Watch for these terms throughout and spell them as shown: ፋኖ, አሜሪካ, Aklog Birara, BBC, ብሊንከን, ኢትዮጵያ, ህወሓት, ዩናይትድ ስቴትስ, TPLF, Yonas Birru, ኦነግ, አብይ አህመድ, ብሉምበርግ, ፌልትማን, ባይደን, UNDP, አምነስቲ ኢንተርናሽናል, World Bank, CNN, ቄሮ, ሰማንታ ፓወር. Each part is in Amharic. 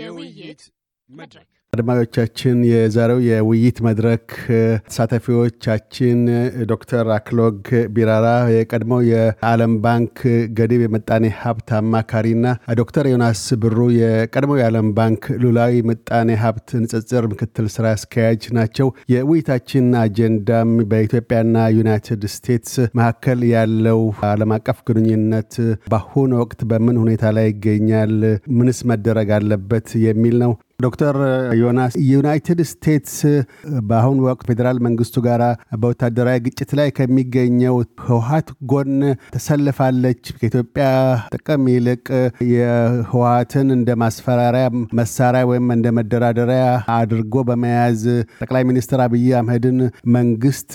የውይይት መድረክ አድማጮቻችን የዛሬው የውይይት መድረክ ተሳታፊዎቻችን ዶክተር አክሎግ ቢራራ የቀድሞ የዓለም ባንክ ገዲብ የመጣኔ ሀብት አማካሪና ዶክተር ዮናስ ብሩ የቀድሞ የዓለም ባንክ ሉላዊ መጣኔ ሀብት ንጽጽር ምክትል ስራ አስኪያጅ ናቸው። የውይይታችን አጀንዳም በኢትዮጵያና ዩናይትድ ስቴትስ መካከል ያለው ዓለም አቀፍ ግንኙነት በአሁኑ ወቅት በምን ሁኔታ ላይ ይገኛል፣ ምንስ መደረግ አለበት የሚል ነው። ዶክተር ዮናስ ዩናይትድ ስቴትስ በአሁኑ ወቅት ፌደራል መንግስቱ ጋራ በወታደራዊ ግጭት ላይ ከሚገኘው ህወሓት ጎን ተሰልፋለች። ከኢትዮጵያ ጥቅም ይልቅ የህወሓትን እንደ ማስፈራሪያ መሳሪያ ወይም እንደ መደራደሪያ አድርጎ በመያዝ ጠቅላይ ሚኒስትር አብይ አህመድን መንግስት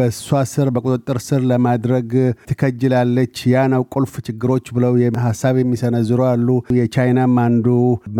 በሷ ስር በቁጥጥር ስር ለማድረግ ትከጅላለች። ያ ነው ቁልፍ ችግሮች ብለው ሀሳብ የሚሰነዝሩ አሉ። የቻይናም አንዱ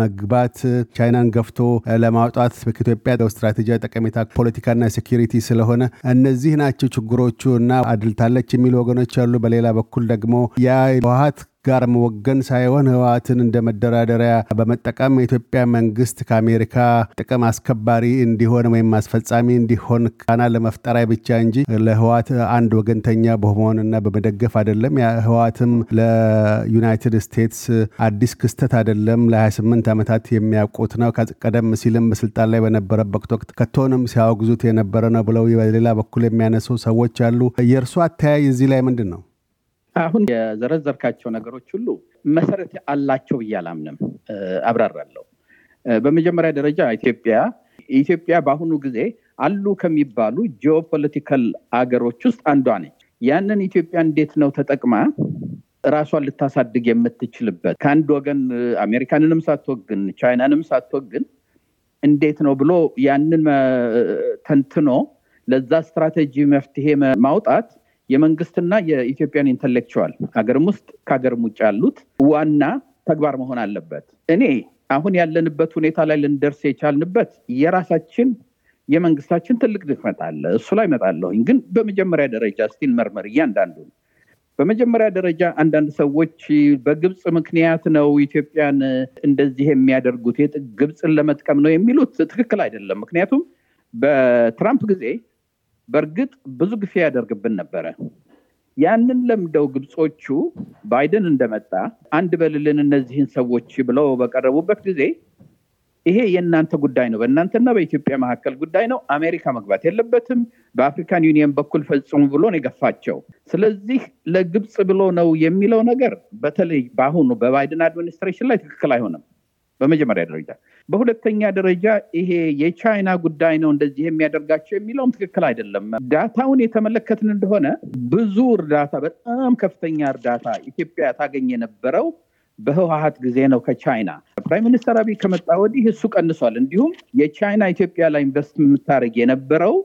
መግባት ቻይና ገፍቶ ለማውጣት በኢትዮጵያ ስትራቴጂያዊ ጠቀሜታ ፖለቲካና ሴኩሪቲ ስለሆነ እነዚህ ናቸው ችግሮቹና አድልታለች የሚሉ ወገኖች አሉ። በሌላ በኩል ደግሞ ያ ህወሓት ጋር መወገን ሳይሆን ህወሓትን እንደ መደራደሪያ በመጠቀም የኢትዮጵያ መንግስት ከአሜሪካ ጥቅም አስከባሪ እንዲሆን ወይም አስፈጻሚ እንዲሆን ጫና ለመፍጠር ብቻ እንጂ ለህወሓት አንድ ወገንተኛ በመሆንና በመደገፍ አይደለም። ህወሓትም ለዩናይትድ ስቴትስ አዲስ ክስተት አይደለም። ለ28 ዓመታት የሚያውቁት ነው። ቀደም ሲልም በስልጣን ላይ በነበረበት ወቅት ከቶንም ሲያወግዙት የነበረ ነው ብለው በሌላ በኩል የሚያነሱ ሰዎች አሉ። የእርሱ አተያይ እዚህ ላይ ምንድን ነው? አሁን የዘረዘርካቸው ነገሮች ሁሉ መሰረት አላቸው ብያላምንም አብራራለሁ። በመጀመሪያ ደረጃ ኢትዮጵያ በአሁኑ ጊዜ አሉ ከሚባሉ ጂኦፖለቲካል አገሮች ውስጥ አንዷ ነች። ያንን ኢትዮጵያ እንዴት ነው ተጠቅማ ራሷን ልታሳድግ የምትችልበት? ከአንድ ወገን አሜሪካንንም ሳትወግን ቻይናንም ሳትወግን እንዴት ነው ብሎ ያንን ተንትኖ ለዛ ስትራቴጂ መፍትሄ ማውጣት የመንግስትና የኢትዮጵያን ኢንተሌክቹዋል አገርም ውስጥ ከአገርም ውጭ ያሉት ዋና ተግባር መሆን አለበት። እኔ አሁን ያለንበት ሁኔታ ላይ ልንደርስ የቻልንበት የራሳችን የመንግስታችን ትልቅ ድክመት አለ። እሱ ላይ እመጣለሁ። ግን በመጀመሪያ ደረጃ ስቲል መርመር እያንዳንዱ በመጀመሪያ ደረጃ አንዳንድ ሰዎች በግብጽ ምክንያት ነው ኢትዮጵያን እንደዚህ የሚያደርጉት ግብጽን ለመጥቀም ነው የሚሉት ትክክል አይደለም። ምክንያቱም በትራምፕ ጊዜ በርግጥ ብዙ ግፍ ያደርግብን ነበር። ያንን ለምደው ግብጾቹ ባይደን እንደመጣ አንድ በልልን እነዚህን ሰዎች ብለው በቀረቡበት ጊዜ ይሄ የእናንተ ጉዳይ ነው፣ በእናንተና በኢትዮጵያ መካከል ጉዳይ ነው፣ አሜሪካ መግባት የለበትም፣ በአፍሪካን ዩኒየን በኩል ፈጽሙ ብሎ ነው የገፋቸው። ስለዚህ ለግብጽ ብሎ ነው የሚለው ነገር በተለይ በአሁኑ በባይደን አድሚኒስትሬሽን ላይ ትክክል አይሆንም በመጀመሪያ ደረጃ። በሁለተኛ ደረጃ ይሄ የቻይና ጉዳይ ነው እንደዚህ የሚያደርጋቸው የሚለውም ትክክል አይደለም። ዳታውን የተመለከትን እንደሆነ ብዙ እርዳታ በጣም ከፍተኛ እርዳታ ኢትዮጵያ ታገኝ የነበረው በህወሓት ጊዜ ነው ከቻይና። ፕራይም ሚኒስተር አብይ ከመጣ ወዲህ እሱ ቀንሷል። እንዲሁም የቻይና ኢትዮጵያ ላይ ኢንቨስት የምታደርግ የነበረው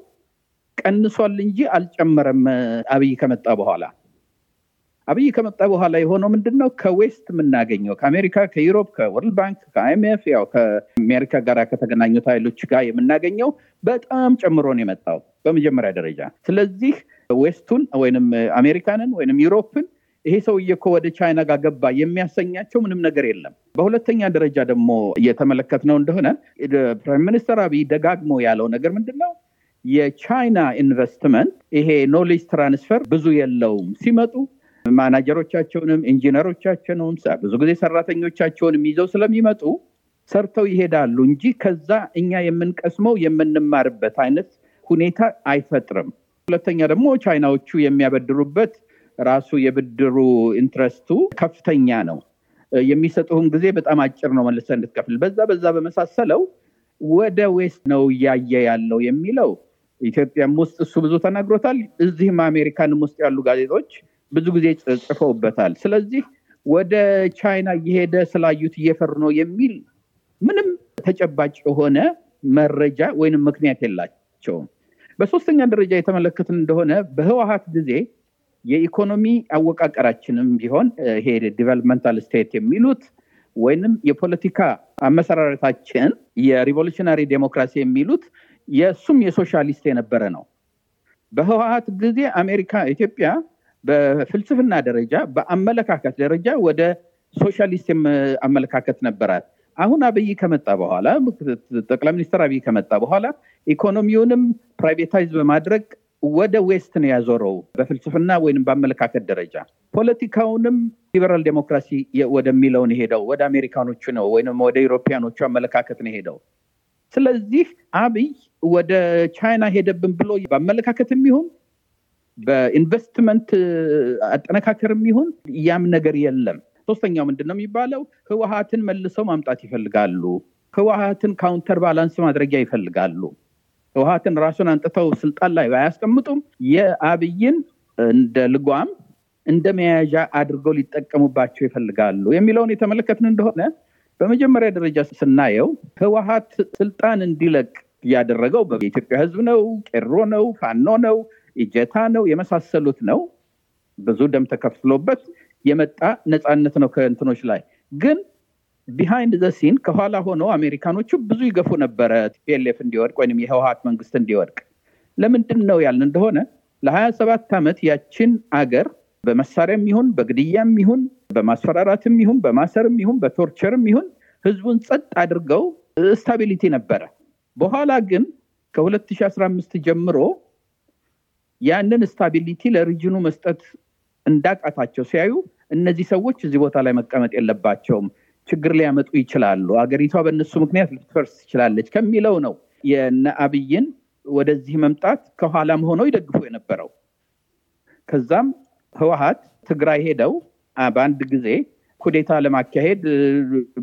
ቀንሷል እንጂ አልጨመረም አብይ ከመጣ በኋላ። አብይ ከመጣ በኋላ የሆነው ምንድነው? ከዌስት የምናገኘው ከአሜሪካ፣ ከዩሮፕ፣ ከወርልድ ባንክ፣ ከአይኤምኤፍ ያው ከአሜሪካ ጋር ከተገናኙት ኃይሎች ጋር የምናገኘው በጣም ጨምሮ ነው የመጣው በመጀመሪያ ደረጃ። ስለዚህ ዌስቱን ወይንም አሜሪካንን ወይንም ዩሮፕን ይሄ ሰውዬ እኮ ወደ ቻይና ጋር ገባ የሚያሰኛቸው ምንም ነገር የለም። በሁለተኛ ደረጃ ደግሞ እየተመለከትነው እንደሆነ ፕራይም ሚኒስተር አብይ ደጋግሞ ያለው ነገር ምንድነው? የቻይና ኢንቨስትመንት ይሄ ኖሌጅ ትራንስፈር ብዙ የለውም። ሲመጡ ማናጀሮቻቸውንም ኢንጂነሮቻቸውንም ብዙ ጊዜ ሰራተኞቻቸውንም ይዘው ስለሚመጡ ሰርተው ይሄዳሉ እንጂ ከዛ እኛ የምንቀስመው የምንማርበት አይነት ሁኔታ አይፈጥርም። ሁለተኛ ደግሞ ቻይናዎቹ የሚያበድሩበት ራሱ የብድሩ ኢንትረስቱ ከፍተኛ ነው። የሚሰጡህም ጊዜ በጣም አጭር ነው መልሰህ እንድትከፍል። በዛ በመሳሰለው ወደ ዌስት ነው እያየ ያለው የሚለው ኢትዮጵያም ውስጥ እሱ ብዙ ተናግሮታል። እዚህም አሜሪካንም ውስጥ ያሉ ጋዜጦች ብዙ ጊዜ ጽፈውበታል። ስለዚህ ወደ ቻይና እየሄደ ስላዩት እየፈሩ ነው የሚል ምንም ተጨባጭ የሆነ መረጃ ወይንም ምክንያት የላቸውም። በሶስተኛ ደረጃ የተመለከትን እንደሆነ በህወሓት ጊዜ የኢኮኖሚ አወቃቀራችንም ቢሆን ይሄ ዲቨሎፕመንታል ስቴት የሚሉት ወይንም የፖለቲካ አመሰራረታችን የሪቮሉሽናሪ ዴሞክራሲ የሚሉት የሱም የሶሻሊስት የነበረ ነው። በህወሓት ጊዜ አሜሪካ ኢትዮጵያ በፍልስፍና ደረጃ በአመለካከት ደረጃ ወደ ሶሻሊስት አመለካከት ነበራት። አሁን አብይ ከመጣ በኋላ ጠቅላይ ሚኒስትር አብይ ከመጣ በኋላ ኢኮኖሚውንም ፕራይቬታይዝ በማድረግ ወደ ዌስት ነው ያዞረው በፍልስፍና ወይንም በአመለካከት ደረጃ። ፖለቲካውንም ሊበራል ዲሞክራሲ ወደሚለው ነው ሄደው ወደ አሜሪካኖቹ ነው ወይንም ወደ ዩሮፒያኖቹ አመለካከት ነው ሄደው። ስለዚህ አብይ ወደ ቻይና ሄደብን ብሎ በአመለካከትም ይሁን በኢንቨስትመንት አጠነካከርም ይሁን ያም ነገር የለም። ሶስተኛው ምንድነው የሚባለው? ህወሓትን መልሰው ማምጣት ይፈልጋሉ። ህወሓትን ካውንተር ባላንስ ማድረጊያ ይፈልጋሉ። ህወሓትን ራሱን አንጥተው ስልጣን ላይ ባያስቀምጡም የአብይን እንደ ልጓም እንደ መያዣ አድርገው ሊጠቀሙባቸው ይፈልጋሉ የሚለውን የተመለከትን እንደሆነ በመጀመሪያ ደረጃ ስናየው ህወሓት ስልጣን እንዲለቅ ያደረገው በኢትዮጵያ ህዝብ ነው፣ ቄሮ ነው፣ ፋኖ ነው፣ ኢጀታ ነው የመሳሰሉት ነው። ብዙ ደም ተከፍሎበት የመጣ ነፃነት ነው ከእንትኖች ላይ። ግን behind the scene ከኋላ ሆኖ አሜሪካኖቹ ብዙ ይገፉ ነበር TPLF እንዲወድቅ ወይንም የህወሓት መንግስት እንዲወድቅ። ለምንድን ነው ያልን እንደሆነ ለ27 ዓመት ያቺን አገር በመሳሪያም ይሁን በግድያም ይሁን በማስፈራራትም ይሁን በማሰርም ይሁን በቶርቸርም ይሁን ህዝቡን ጸጥ አድርገው ስታቢሊቲ ነበር። በኋላ ግን ከ2015 ጀምሮ ያንን ስታቢሊቲ ለሪጅኑ መስጠት እንዳቃታቸው ሲያዩ እነዚህ ሰዎች እዚህ ቦታ ላይ መቀመጥ የለባቸውም፣ ችግር ሊያመጡ ይችላሉ፣ አገሪቷ በእነሱ ምክንያት ልትፈርስ ይችላለች ከሚለው ነው የአብይን ወደዚህ መምጣት ከኋላም ሆኖ ይደግፉ የነበረው። ከዛም ህወሓት ትግራይ ሄደው በአንድ ጊዜ ኩዴታ ለማካሄድ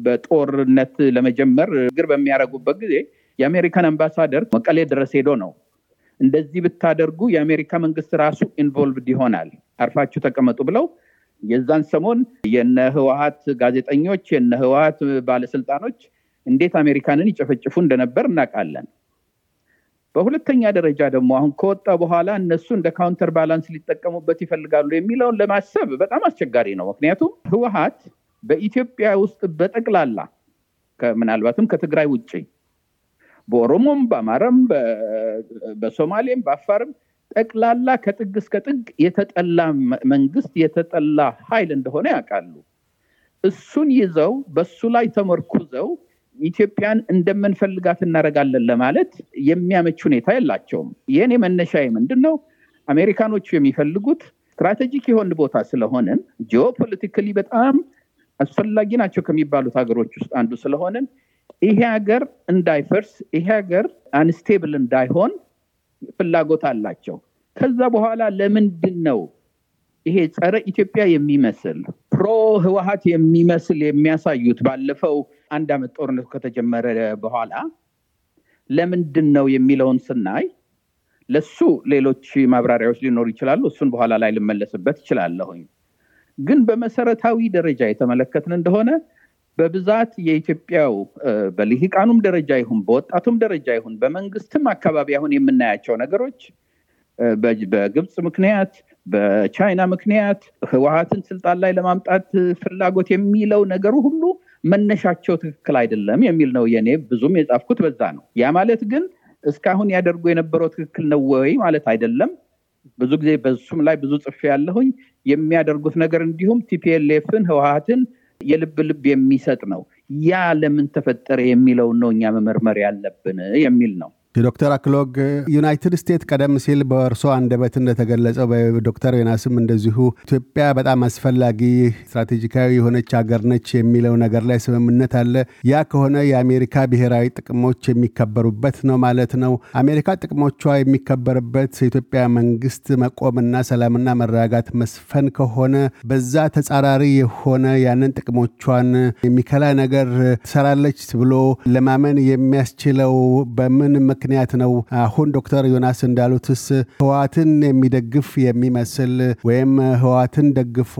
በጦርነት ለመጀመር ግር በሚያረጉበት ጊዜ የአሜሪካን አምባሳደር መቀሌ ድረስ ሄዶ ነው እንደዚህ ብታደርጉ የአሜሪካ መንግስት ራሱ ኢንቮልቭድ ይሆናል አርፋችሁ ተቀመጡ ብለው የዛን ሰሞን የነህዋት ጋዜጠኞች የነህዋት ባለስልጣኖች እንዴት አሜሪካንን ይጨፈጭፉ እንደነበር እናቃለን። በሁለተኛ ደረጃ ደግሞ አሁን ከወጣ በኋላ እነሱ እንደ ካውንተር ባላንስ ሊጠቀሙበት ይፈልጋሉ የሚለውን ለማሰብ በጣም አስቸጋሪ ነው። ምክንያቱም ህወሓት በኢትዮጵያ ውስጥ በጠቅላላ ምናልባትም ከትግራይ ውጪ በኦሮሞም በአማራም በሶማሌም በአፋርም ጠቅላላ ከጥግ እስከ ጥግ የተጠላ መንግስት የተጠላ ኃይል እንደሆነ ያውቃሉ። እሱን ይዘው በሱ ላይ ተመርኩዘው ኢትዮጵያን እንደምንፈልጋት እናረጋለን ለማለት የሚያመች ሁኔታ የላቸውም። የኔ መነሻዬ ምንድነው? አሜሪካኖቹ የሚፈልጉት ስትራቴጂክ የሆነ ቦታ ስለሆነ ጂኦፖለቲካሊ በጣም አስፈላጊ ናቸው ከሚባሉት ሀገሮች ውስጥ አንዱ ስለሆነ ይሄ ሀገር እንዳይፈርስ፣ ይሄ ሀገር አንስቴብል እንዳይሆን ፍላጎት አላቸው። ከዛ በኋላ ለምንድነው ይሄ ጸረ ኢትዮጵያ የሚመስል ፕሮ ህወሓት የሚመስል የሚያሳዩት ባለፈው አንድ አመት ጦርነቱ ከተጀመረ በኋላ ለምንድነው የሚለውን ስናይ ለሱ ሌሎች ማብራሪያዎች ሊኖር ይችላል። እሱን በኋላ ላይ ልመለስበት ይችላልሁኝ። ግን በመሰረታዊ ደረጃ የተመለከትን እንደሆነ በብዛት የኢትዮጵያው በልሂቃኑም ደረጃ ይሁን በወጣቱም ደረጃ ይሁን በመንግስትም አካባቢ አሁን የምናያቸው ነገሮች በግብጽ ምክንያት በቻይና ምክንያት ህወሓትን ስልጣን ላይ ለማምጣት ፍላጎት የሚለው ነገር ሁሉ መነሻቸው ትክክል አይደለም የሚል ነው። የኔ ብዙም የጻፍኩት በዛ ነው። ያ ማለት ግን እስካሁን ያደርጉ የነበረው ትክክል ነው ወይ ማለት አይደለም። ብዙ ጊዜ በሱም ላይ ብዙ ጽፌ ያለሁኝ የሚያደርጉት ነገር እንዲሁም TPLFን ህወሓትን የልብ የሚሰጥ ነው። ያ ለምን ተፈጠረ የሚለው ነው እኛ መመርመር ያለብን የሚል ነው። ዶክተር አክሎግ ዩናይትድ ስቴትስ ቀደም ሲል በእርሶ አንደበት እንደተገለጸው በዶክተር ዮናስም እንደዚሁ ኢትዮጵያ በጣም አስፈላጊ ስትራቴጂካዊ የሆነች ሀገር ነች የሚለው ነገር ላይ ስምምነት አለ። ያ ከሆነ የአሜሪካ ብሔራዊ ጥቅሞች የሚከበሩበት ነው ማለት ነው። አሜሪካ ጥቅሞቿ የሚከበርበት የኢትዮጵያ መንግስት መቆምና ሰላምና መረጋጋት መስፈን ከሆነ በዛ ተጻራሪ የሆነ ያንን ጥቅሞቿን የሚከላ ነገር ትሰራለች ብሎ ለማመን የሚያስችለው በምን ምክንያት ነው? አሁን ዶክተር ዮናስ እንዳሉትስ ህወሓትን የሚደግፍ የሚመስል ወይም ህወሓትን ደግፎ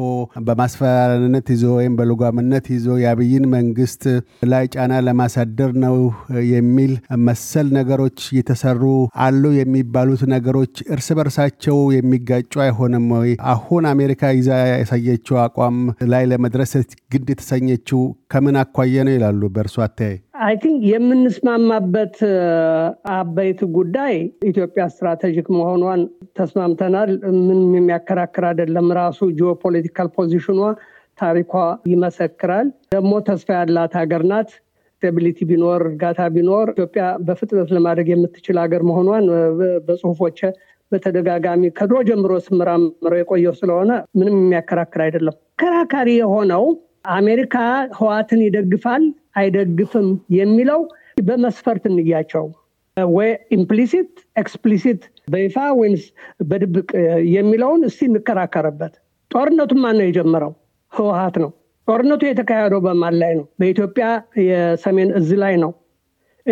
በማስፈራራነት ይዞ ወይም በልጓምነት ይዞ የአብይን መንግስት ላይ ጫና ለማሳደር ነው የሚል መሰል ነገሮች እየተሰሩ አሉ የሚባሉት ነገሮች እርስ በርሳቸው የሚጋጩ አይሆንም ወይ? አሁን አሜሪካ ይዛ ያሳየችው አቋም ላይ ለመድረስ ግድ የተሰኘችው ከምን አኳያ ነው ይላሉ በእርሷ አታይ? I think የምንስማማበት አበይት ጉዳይ ኢትዮጵያ ስትራቴጂክ መሆኗን ተስማምተናል። ምንም የሚያከራክር አይደለም። ራሱ ጂኦፖለቲካል ፖዚሽኗ ታሪኳ ይመሰክራል። ደግሞ ተስፋ ያላት ሀገር ናት። ስቴቢሊቲ ቢኖር ጋታ ቢኖር ኢትዮጵያ በፍጥነት ለማድረግ የምትችል ሀገር መሆኗን በጽሁፎች በተደጋጋሚ ከድሮ ጀምሮ ስመራመር የቆየው ስለሆነ ምንም የሚያከራክር አይደለም። ከራካሪ የሆነው አሜሪካ ህዋትን ይደግፋል አይደግፍም የሚለው በመስፈርት እንያቸው ወይ ኢምፕሊሲት ኤክስፕሊሲት በይፋ ወይስ በድብቅ የሚለውን እስቲ እንከራከረበት። ጦርነቱ ማን ነው የጀመረው? ህዋት ነው። ጦርነቱ የተካሄደው በማን ላይ ነው? በኢትዮጵያ የሰሜን እዝ ላይ ነው።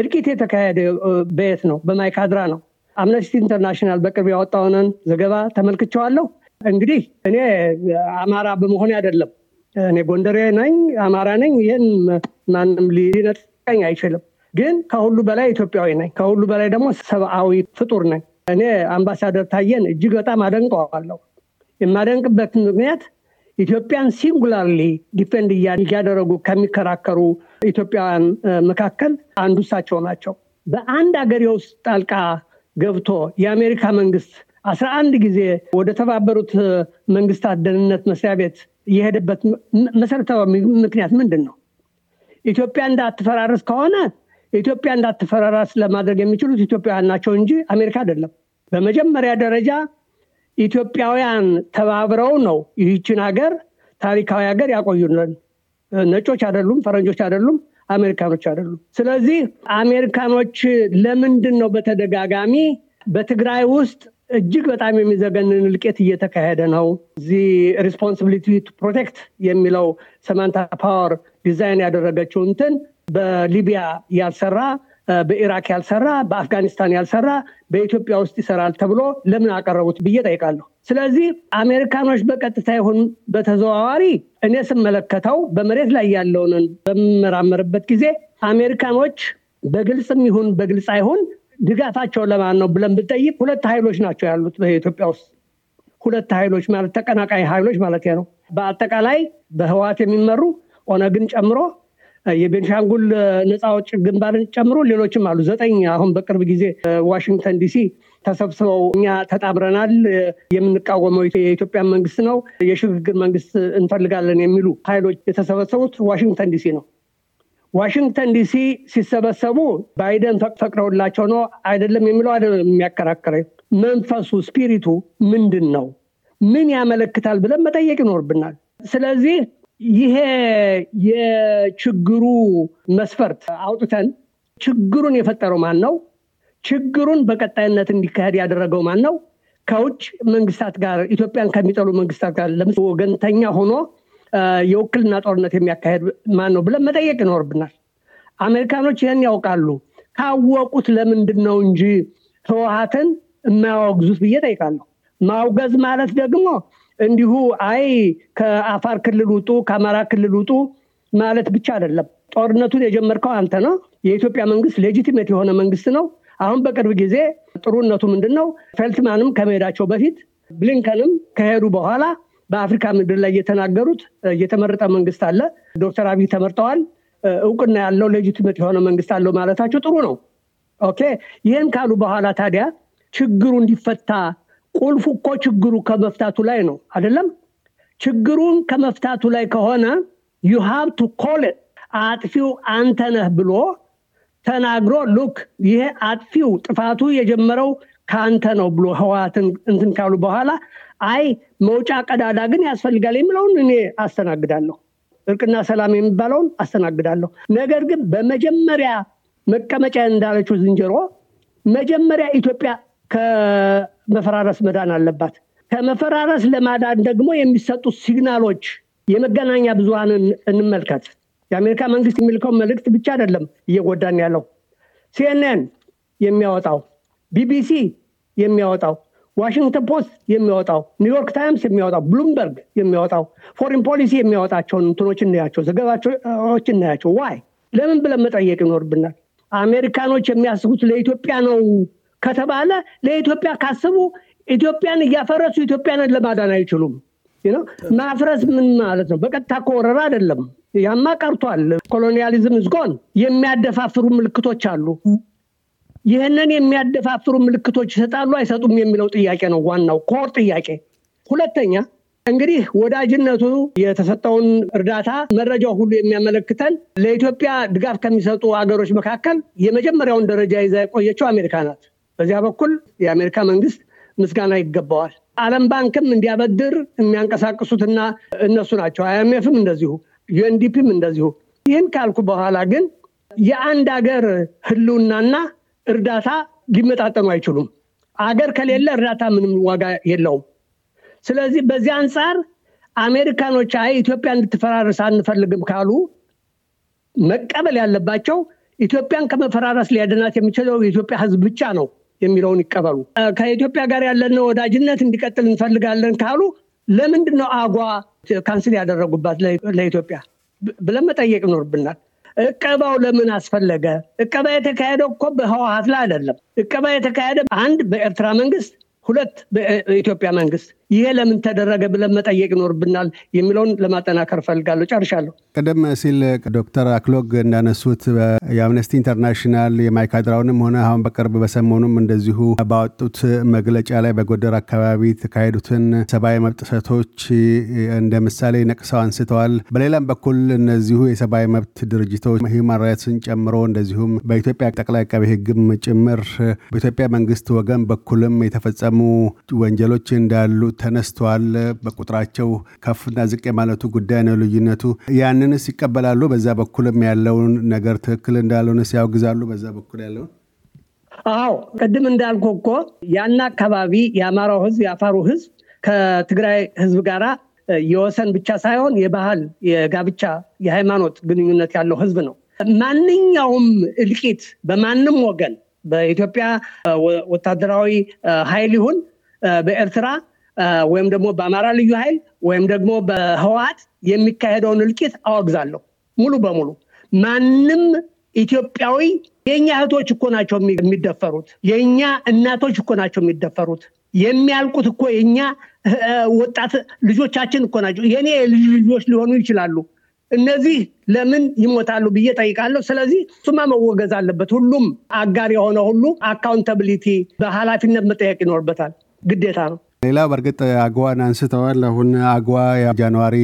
እርቂት የተካሄደው በየት ነው? በማይካድራ ነው። አምነስቲ ኢንተርናሽናል በቅርብ ያወጣውን ዘገባ ተመልክቻለሁ። እንግዲህ እኔ አማራ በመሆን አይደለም፣ እኔ ጎንደሬ ነኝ፣ አማራ ነኝ፣ ይሄን ማንም ሊነጥቅኝ አይችልም። ግን ከሁሉ በላይ ኢትዮጵያዊ ነኝ፣ ከሁሉ በላይ ደግሞ ሰብአዊ ፍጡር ነኝ። እኔ አምባሳደር ታየን እጅግ በጣም አደንቀዋለሁ። የማደንቅበት ምክንያት ኢትዮጵያን ሲንጉላርሊ ዲፌንድ ያደረጉ ከሚከራከሩ ኢትዮጵያውያን መካከል አንዱ እሳቸው ናቸው። በአንድ ሀገር ውስጥ ጣልቃ ገብቶ የአሜሪካ መንግስት 11 ጊዜ ወደ ተባበሩት መንግስታት ደህንነት መስሪያ ቤት የሄደበት መሰረታዊ ምክንያት ምንድነው? ኢትዮጵያ እንዳትፈራረስ ከሆነ ኢትዮጵያ እንዳትፈራረስ ለማድረግ የሚችሉት ኢትዮጵያውያን ናቸው እንጂ አሜሪካ አይደለም። በመጀመሪያ ደረጃ ኢትዮጵያውያን ተባብረው ነው ይህችን ሀገር ታሪካዊ ሀገር ያቆዩልን። ነጮች አይደሉም፣ ፈረንጆች አይደሉም፣ አሜሪካኖች አይደሉም። ስለዚህ አሜሪካኖች ለምንድነው በተደጋጋሚ በትግራይ ውስጥ እጅግ በጣም የሚዘገንን ልቀት እየተካሄደ ነው? እዚህ ሪስፖንሲቢሊቲ ቱ ፕሮቴክት የሚለው ሰማንታ ፓወር ዲዛይን ያደረገችው እንትን በሊቢያ ያልሰራ፣ በኢራቅ ያልሰራ፣ በአፍጋኒስታን ያልሰራ በኢትዮጵያ ውስጥ ይሰራል ተብሎ ለምን አቀረቡት ብዬ ጠይቃለሁ። ስለዚህ አሜሪካኖች በቀጥታ ይሁን በተዘዋዋሪ እኔ ስመለከተው በመሬት ላይ ያለውን በመራመርበት ጊዜ አሜሪካኖች በግልጽም ይሁን በግልጽ አይሁን ድጋፋቸው ለማን ነው ብለን ብንጠይቅ ሁለት ኃይሎች ናቸው ያሉት በኢትዮጵያ ውስጥ። ሁለት ኃይሎች ማለት ተቀናቃኝ ኃይሎች ማለት ነው። በአጠቃላይ በህዋት የሚመሩ ኦነግን ጨምሮ የቤንሻንጉል ነፃ አውጪ ግንባርን ጨምሮ ሌሎችም አሉ 9 አሁን በቅርብ ጊዜ ዋሽንግተን ዲሲ ተሰብስበው እኛ ተጣምረናል የምንቃወመው የኢትዮጵያ መንግስት ነው የሽግግር መንግስት እንፈልጋለን የሚሉ ኃይሎች የተሰበሰቡት ዋሽንግተን ዲሲ ነው። ዋሽንግተን ዲሲ ሲሰበሰቡ ባይደን ፈቅደውላቸው ነው አይደለም የሚለው አይደለም የሚያከራክረው። መንፈሱ ስፒሪቱ ምንድነው? ምን ያመለክታል ብለን መጠየቅ ይኖርብናል። ስለዚህ ይሄ የችግሩ መስፈርት አውጥተን ችግሩን የፈጠረው ማን ነው? ችግሩን በቀጣይነት እንዲካሄድ ያደረገው ማን ነው? ከውጭ መንግስታት ጋር ኢትዮጵያን ከሚጠሉ መንግስታት ጋር ለምሳሌ ወገንተኛ ሆኖ የውክልና ጦርነት የሚያካሄድ ማን ነው ብለን መጠየቅ ይኖርብናል። አሜሪካኖች ይሄን ያውቃሉ። ካወቁት ለምንድን ነው እንጂ ህዋትን የማያወግዙት ብዬ ጠይቃለሁ። ማውገዝ ማለት ደግሞ እንዲሁ አይ ከአፋር ክልል ውጡ ከአማራ ክልል ውጡ ማለት ብቻ አይደለም። ጦርነቱን የጀመርከው አንተ ነው። የኢትዮጵያ መንግስት ሌጂቲሜት የሆነ መንግስት ነው። አሁን በቅርብ ጊዜ ጥሩነቱ ምንድነው? ፌልትማንም ከመሄዳቸው በፊት ብሊንከንም ከሄዱ በኋላ በአፍሪካ ምድር ላይ የተናገሩት የተመረጠ መንግስት አለ፣ ዶክተር አብይ ተመርጠዋል፣ እውቅና ያለው ሌጂቲሜት የሆነ መንግስት አለው ማለታቸው ጥሩ ነው። ኦኬ ይሄን ካሉ በኋላ ታዲያ ችግሩ እንዲፈታ ቁልፉ እኮ ችግሩ ከመፍታቱ ላይ ነው አይደለም? ችግሩን ከመፍታቱ ላይ ከሆነ you have to call it አጥፊው አንተ ነህ ብሎ ተናግሮ ሉክ ይሄ አጥፊው ጥፋቱ የጀመረው ካንተ ነው ብሎ ህዋትን እንትን ካሉ በኋላ አይ መውጫ ቀዳዳ ግን ያስፈልጋል የሚለውን እኔ አስተናግዳለሁ። እርቅና ሰላም የሚባለውን አስተናግዳለሁ። ነገር ግን በመጀመሪያ መቀመጫ እንዳለችው ዝንጀሮ መጀመሪያ ኢትዮጵያ ከመፈራረስ መዳን አለባት። ከመፈራረስ ለማዳን ደግሞ የሚሰጡ ሲግናሎች የመገናኛ ብዙሃንን እንመልከት። የአሜሪካ መንግስት የሚልከው መልእክት ብቻ አይደለም እየጎዳን ያለው። CNN የሚያወጣው፣ BBC የሚያወጣው፣ ዋሽንግተን ፖስት የሚያወጣው፣ ኒውዮርክ ታይምስ የሚያወጣው፣ ብሉምበርግ የሚያወጣው፣ ፎሪን ፖሊሲ የሚያወጣቸውን እንትኖች እናያቸው፣ ዘገባዎች እናያቸው። ዋይ ለምን ብለን መጠየቅ ይኖርብናል። አሜሪካኖች የሚያስቡት ለኢትዮጵያ ነው ከተባለ ለኢትዮጵያ ካሰቡ ኢትዮጵያን እያፈረሱ ኢትዮጵያን ለማዳን አይችሉም። ማፍረስ ምን ማለት ነው? በቀጥታ ወረራ አይደለም፣ ያማ ቀርቷል። ኮሎኒያሊዝም ዝጎን የሚያደፋፍሩ ምልክቶች አሉ። ይሄንን የሚያደፋፍሩ ምልክቶች ይሰጣሉ አይሰጡም የሚለው ጥያቄ ነው ዋናው ኮር ጥያቄ። ሁለተኛ እንግዲህ ወዳጅነቱ የተሰጠውን እርዳታ መረጃው ሁሉ የሚያመለክተን ለኢትዮጵያ ድጋፍ ከሚሰጡ አገሮች መካከል የመጀመሪያውን ደረጃ ይዛ ቆየችው አሜሪካ ናት። በዚያ በኩል የአሜሪካ መንግስት ምስጋና ይገባዋል። ዓለም ባንክም እንዲያበድር የሚያንቀሳቅሱትና እነሱ ናቸው። IMFም እንደዚሁ UNDPም እንደዚሁ። ይሄን ካልኩ በኋላ ግን የአንድ ሀገር ህልውናና እርዳታ ሊመጣጠኑ አይችሉም። አገር ከሌለ እርዳታ ምንም ዋጋ የለውም። ስለዚህ በዚህ አንፃር አሜሪካኖች ኢትዮጵያ እንድትፈራረስ አንፈልግም ካሉ መቀበል ያለባቸው ኢትዮጵያን ከመፈራረስ ሊያድናት የሚችለው የኢትዮጵያ ህዝብ ብቻ ነው የሚለውን ይቀበሉ። ከኢትዮጵያ ጋር ያለነው ወዳጅነት እንዲቀጥል እንፈልጋለን ካሉ ለምንድነው አጓ ካንስል ያደረጉባት ለኢትዮጵያ ብለን መጠየቅ ኖርብናል። እቀባው ለምን አስፈለገ? እቀባ የተካሄደው እኮ በህወሓት ላይ አይደለም። እቀባ የተካሄደው አንድ በኤርትራ መንግስት፣ ሁለት በኢትዮጵያ መንግስት። ይሄ ለምን ተደረገ ብለን መጠየቅ ኖርብናል የሚለውን ለማጠናከር ፈልጋለሁ። ጨርሻለሁ። ቀደም ሲል ዶክተር አክሎግ እንዳነሱት የአምነስቲ ኢንተርናሽናል የማይካድራውንም ሆነ አሁን በቅርብ በሰሞኑም እንደዚሁ ባወጡት መግለጫ ላይ በጎደር አካባቢ ተካሄዱትን ሰብአዊ መብት ጥሰቶች እንደ ምሳሌ ነቅሰው አንስተዋል። በሌላም በኩል እነዚሁ የሰብአዊ መብት ድርጅቶች ሂውማን ራይትስን ጨምሮ እንደዚሁም በኢትዮጵያ ጠቅላይ አቃቤ ህግም ጭምር በኢትዮጵያ መንግስት ወገን በኩልም የተፈጸሙ ወንጀሎች እንዳሉ ተነስተዋል። በቁጥራቸው ከፍና ዝቅ የማለቱ ጉዳይ ነው ልዩነቱ። ያንንስ ይቀበላሉ? በዛ በኩልም ያለውን ነገር ትክክል እንዳልሆነስ ያወግዛሉ? በዛ በኩል ያለው አዎ ቀደም እንዳልኩህ እኮ ያና አካባቢ የአማራው ህዝብ የአፋሩ ህዝብ ከትግራይ ህዝብ ጋራ የወሰን ብቻ ሳይሆን የባህል የጋብቻ የሃይማኖት ግንኙነት ያለው ህዝብ ነው። ማንኛውም እልቂት በማንም ወገን በኢትዮጵያ ወታደራዊ ኃይል ይሁን በኤርትራ ወይም ደግሞ በአማራ ልዩ ኃይል ወይም ደግሞ በህወሓት የሚካሄደውን እልቂት አወግዛለሁ ሙሉ በሙሉ። ማንም ኢትዮጵያዊ የኛ እህቶች እኮ ናቸው የሚደፈሩት፣ የኛ እናቶች እኮ ናቸው የሚደፈሩት፣ የሚያልቁት እኮ የኛ ወጣት ልጆቻችን እኮ ናቸው። የኔ ልጆች ሊሆኑ ይችላሉ። እነዚህ ለምን ይሞታሉ ብዬ ጠይቃለሁ። ስለዚህ ሱማ መወገዝ አለበት። ሁሉም አጋር የሆነ ሁሉ አካውንታቢሊቲ በኃላፊነት መጠየቅ ይኖርበታል፣ ግዴታ ነው። ሌላ በርግጥ አጓዋን አንስተዋል። አሁን አጓ ጃንዋሪ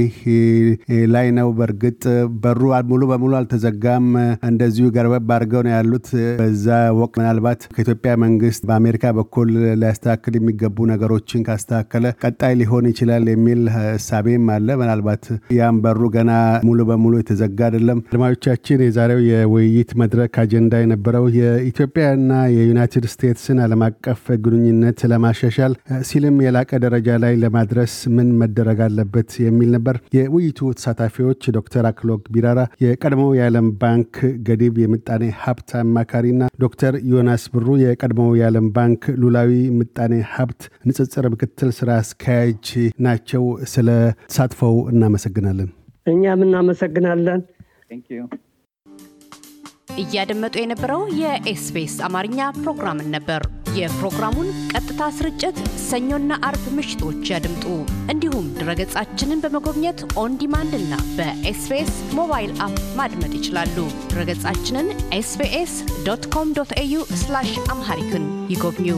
ላይ ነው። በርግጥ በሩ ሙሉ በሙሉ አልተዘጋም፣ እንደዚሁ ገረበብ አድርገው ነው ያሉት። በዛ ወቅት ምናልባት ከኢትዮጵያ መንግስት በአሜሪካ በኩል ሊያስተካክል የሚገቡ ነገሮችን ካስተካከለ ቀጣይ ሊሆን ይችላል የሚል ሀሳብም አለ። ምናልባት ያም በሩ ገና ሙሉ በሙሉ የተዘጋ አይደለም። አድማጮቻችን፣ የዛሬው የውይይት መድረክ አጀንዳ የነበረው የኢትዮጵያና የዩናይትድ ስቴትስን ዓለም አቀፍ ግንኙነት ለማሻሻል ሲልም የላቀ ደረጃ ላይ ለማድረስ ምን መደረግ አለበት የሚል ነበር። የውይይቱ ተሳታፊዎች ዶክተር አክሎግ ቢራራ የቀድሞው የዓለም ባንክ ገዲብ የምጣኔ ሀብት አማካሪና ዶክተር ዮናስ ብሩ የቀድሞው የዓለም ባንክ ሉላዊ ምጣኔ ሀብት ንጽጽር ምክትል ስራ አስኪያጅ ናቸው። ስለ ተሳትፈው እናመሰግናለን። እኛም እናመሰግናለን። እያደመጡ የነበረው የኤስቢኤስ አማርኛ ፕሮግራም ነበር። የፕሮግራሙን ቀጥታ ስርጭት ሰኞና አርብ ምሽቶች ያድምጡ። እንዲሁም ድረገጻችንን በመጎብኘት ኦን ዲማንድ እና በኤስቢኤስ ሞባይል አፕ ማድመጥ ይችላሉ። ድረገጻችንን sbs.com.au/amharican ይጎብኙ።